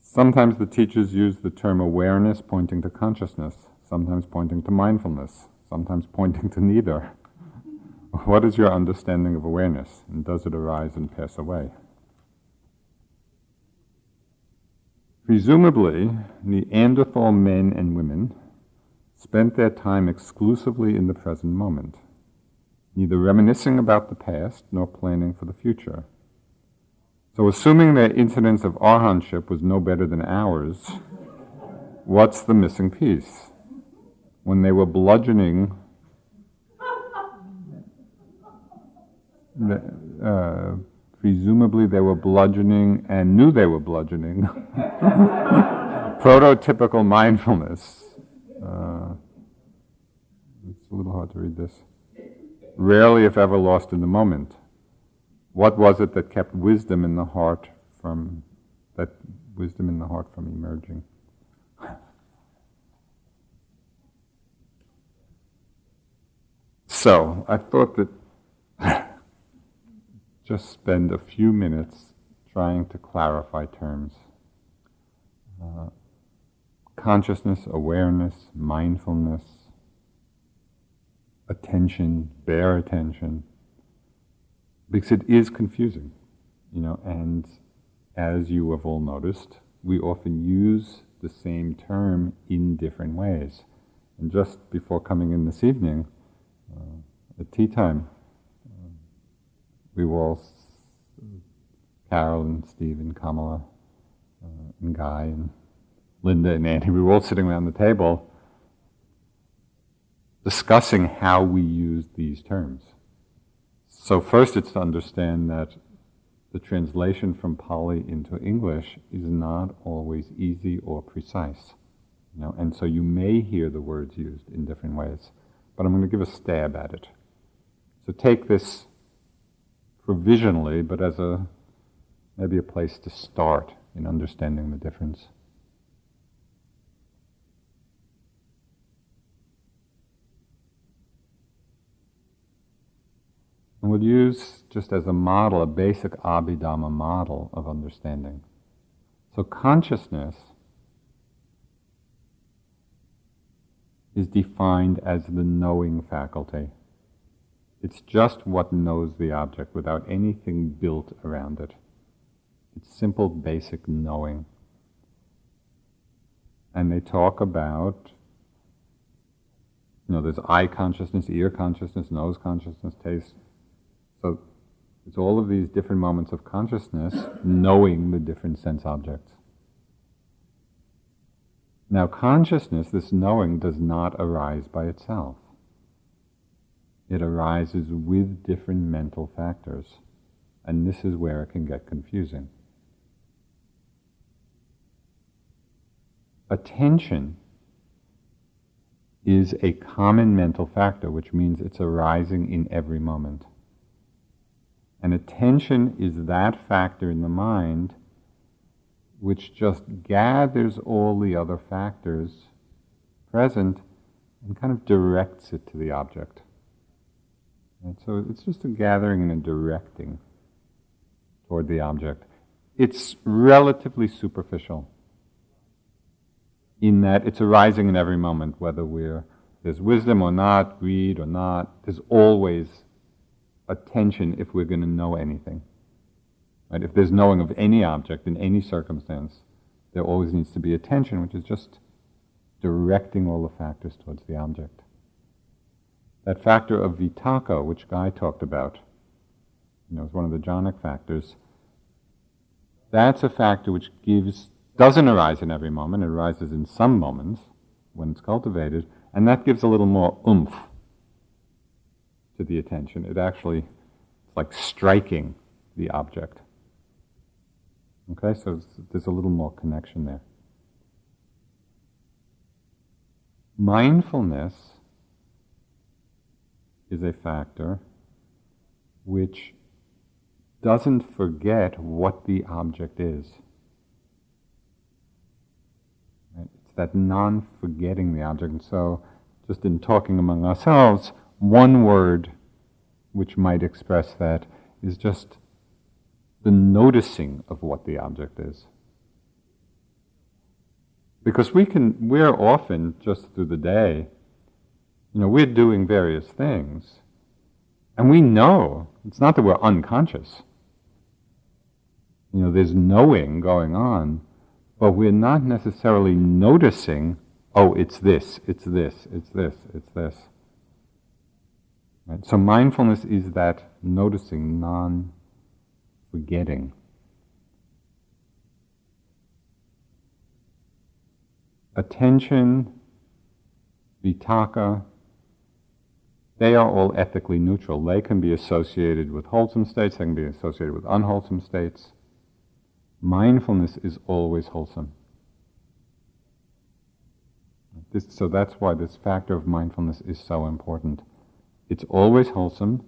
sometimes the teachers use the term awareness pointing to consciousness, sometimes pointing to mindfulness, sometimes pointing to neither. What is your understanding of awareness, and does it arise and pass away? Presumably, Neanderthal men and women spent their time exclusively in the present moment, neither reminiscing about the past nor planning for the future. So assuming their incidence of arhanship was no better than ours, what's the missing piece? When they were bludgeoning the, uh, presumably they were bludgeoning and knew they were bludgeoning prototypical mindfulness. Uh, it's a little hard to read this. Rarely, if ever, lost in the moment. What was it that kept wisdom in the heart from that wisdom in the heart from emerging? So, I thought that just spend a few minutes trying to clarify terms. Uh, consciousness, awareness, mindfulness, attention, bare attention, because it is confusing, you know, and as you have all noticed, we often use the same term in different ways. And just before coming in this evening, uh, at tea time, uh, we were all, Carol and Steve and Kamala uh, and Guy and Linda and Annie, we were all sitting around the table discussing how we use these terms. So first it's to understand that the translation from Pali into English is not always easy or precise. You know, and so you may hear the words used in different ways, but I'm going to give a stab at it. So take this provisionally, but as a maybe a place to start in understanding the difference. And we'll use, just as a model, a basic Abhidhamma model of understanding. So consciousness is defined as the knowing faculty. It's just what knows the object without anything built around it. It's simple, basic knowing. And they talk about, you know, there's eye consciousness, ear consciousness, nose consciousness, taste. So it's all of these different moments of consciousness knowing the different sense objects. Now consciousness, this knowing, does not arise by itself. It arises with different mental factors. And this is where it can get confusing. Attention is a common mental factor, which means it's arising in every moment. And attention is that factor in the mind which just gathers all the other factors present and kind of directs it to the object. And so it's just a gathering and a directing toward the object. It's relatively superficial in that it's arising in every moment, whether we're, there's wisdom or not, greed or not, there's always attention if we're going to know anything. Right? If there's knowing of any object in any circumstance, there always needs to be attention, which is just directing all the factors towards the object. That factor of Vitakka, which Guy talked about, you know, is one of the jhanic factors, that's a factor which gives, doesn't arise in every moment, it arises in some moments when it's cultivated, and that gives a little more oomph to the attention. It actually, it's like striking the object. Okay, so there's a little more connection there. Mindfulness is a factor which doesn't forget what the object is. Right? It's that non-forgetting the object. And so, just in talking among ourselves, one word which might express that is just the noticing of what the object is. Because we can, we're often, just through the day, you know, we're doing various things, and we know, it's not that we're unconscious. You know, there's knowing going on, but we're not necessarily noticing, oh, it's this, it's this, it's this, it's this. Right? So mindfulness is that noticing, non-forgetting. Attention, Vitakka, they are all ethically neutral. They can be associated with wholesome states, they can be associated with unwholesome states. Mindfulness is always wholesome. This, so that's why this factor of mindfulness is so important. It's always wholesome,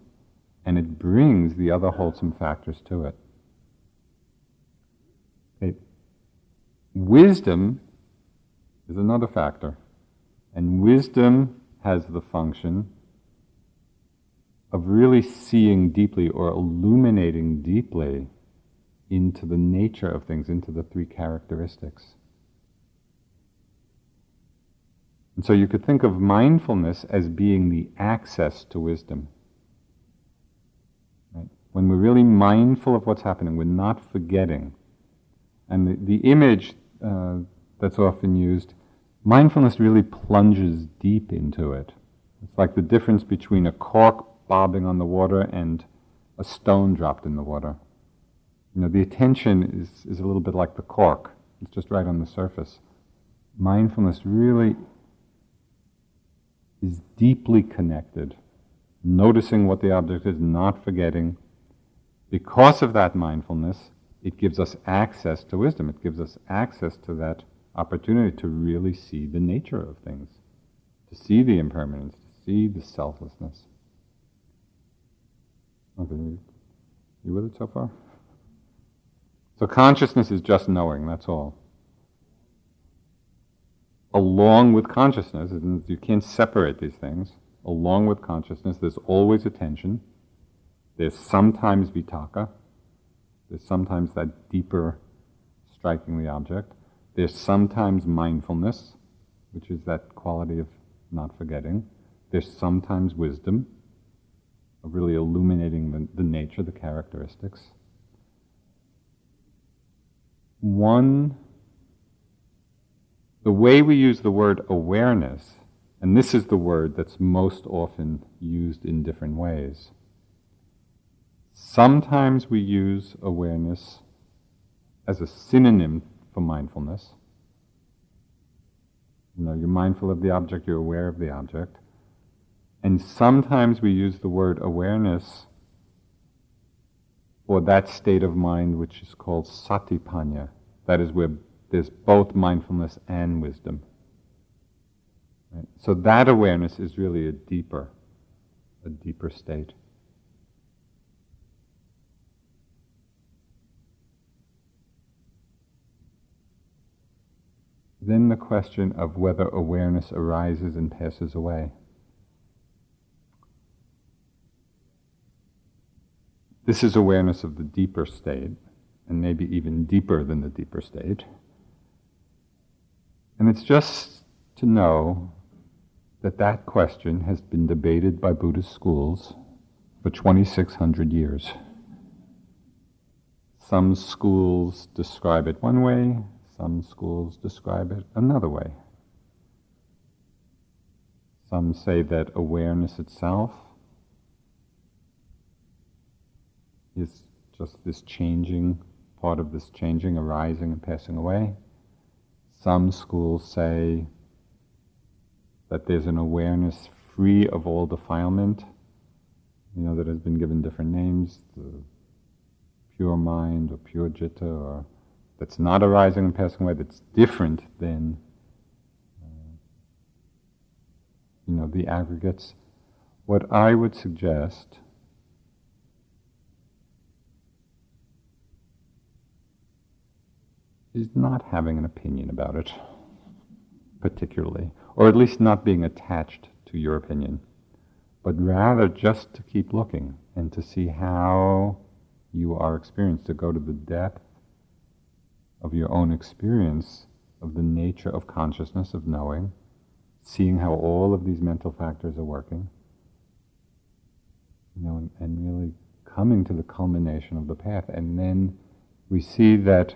and it brings the other wholesome factors to it. it. Wisdom is another factor, and wisdom has the function of really seeing deeply or illuminating deeply into the nature of things, into the three characteristics. And so you could think of mindfulness as being the access to wisdom. Right? When we're really mindful of what's happening, we're not forgetting. And the, the image uh, that's often used, mindfulness really plunges deep into it. It's like the difference between a cork bobbing on the water and a stone dropped in the water. You know, the attention is, is a little bit like the cork. It's just right on the surface. Mindfulness really is deeply connected. Noticing what the object is, not forgetting. Because of that mindfulness, it gives us access to wisdom. It gives us access to that opportunity to really see the nature of things, to see the impermanence, to see the selflessness. Okay, you, you with it so far? So consciousness is just knowing, that's all. Along with consciousness, you can't separate these things, along with consciousness there's always attention, there's sometimes vitakka, there's sometimes that deeper striking the object, there's sometimes mindfulness, which is that quality of not forgetting, there's sometimes wisdom, of really illuminating the, the nature, the characteristics. One, the way we use the word awareness, and this is the word that's most often used in different ways. Sometimes we use awareness as a synonym for mindfulness. You know, you're mindful of the object, you're aware of the object. And sometimes we use the word awareness for that state of mind which is called satipanya. That is where there's both mindfulness and wisdom. Right? So that awareness is really a deeper, a deeper state. Then the question of whether awareness arises and passes away. This is awareness of the deeper state, and maybe even deeper than the deeper state. And it's just to know that that question has been debated by Buddhist schools for twenty-six hundred years. Some schools describe it one way, some schools describe it another way. Some say that awareness itself is just this changing, part of this changing, arising and passing away. Some schools say that there's an awareness free of all defilement, you know, that has been given different names, the pure mind or pure jitta, or that's not arising and passing away, that's different than, uh, you know, the aggregates. What I would suggest is not having an opinion about it, particularly, or at least not being attached to your opinion, but rather just to keep looking and to see how you are experienced, to go to the depth of your own experience of the nature of consciousness, of knowing, seeing how all of these mental factors are working, you know, and, and really coming to the culmination of the path. And then we see that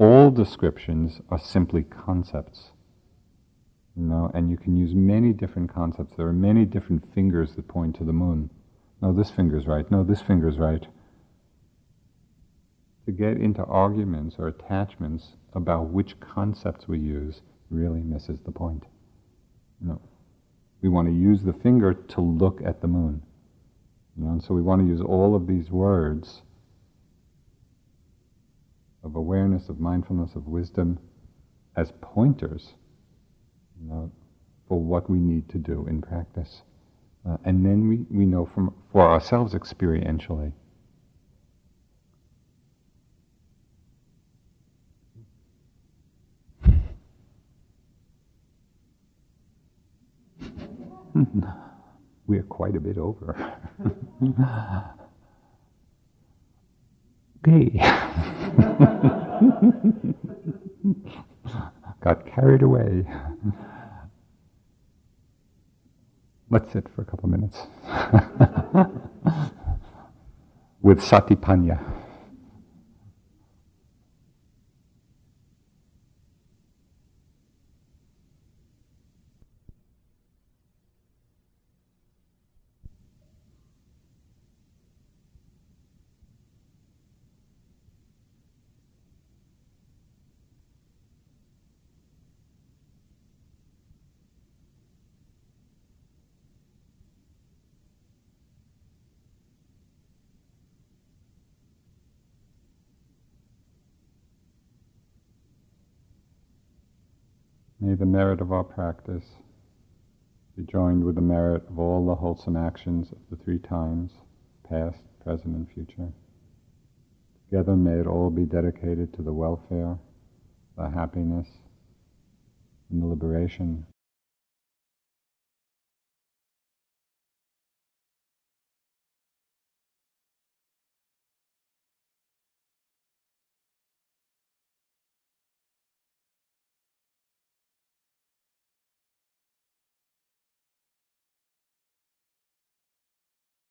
all descriptions are simply concepts, you know, and you can use many different concepts. There are many different fingers that point to the moon. No, this finger's right. No, this finger's right. To get into arguments or attachments about which concepts we use really misses the point. You know, we want to use the finger to look at the moon. You know, and so we want to use all of these words of awareness, of mindfulness, of wisdom, as pointers, you know, for what we need to do in practice. Uh, and then we, we know from for ourselves experientially. We're quite a bit over. Okay. Got carried away. Let's sit for a couple of minutes. With satipanya. May the merit of our practice be joined with the merit of all the wholesome actions of the three times, past, present, and future. Together may it all be dedicated to the welfare, the happiness, and the liberation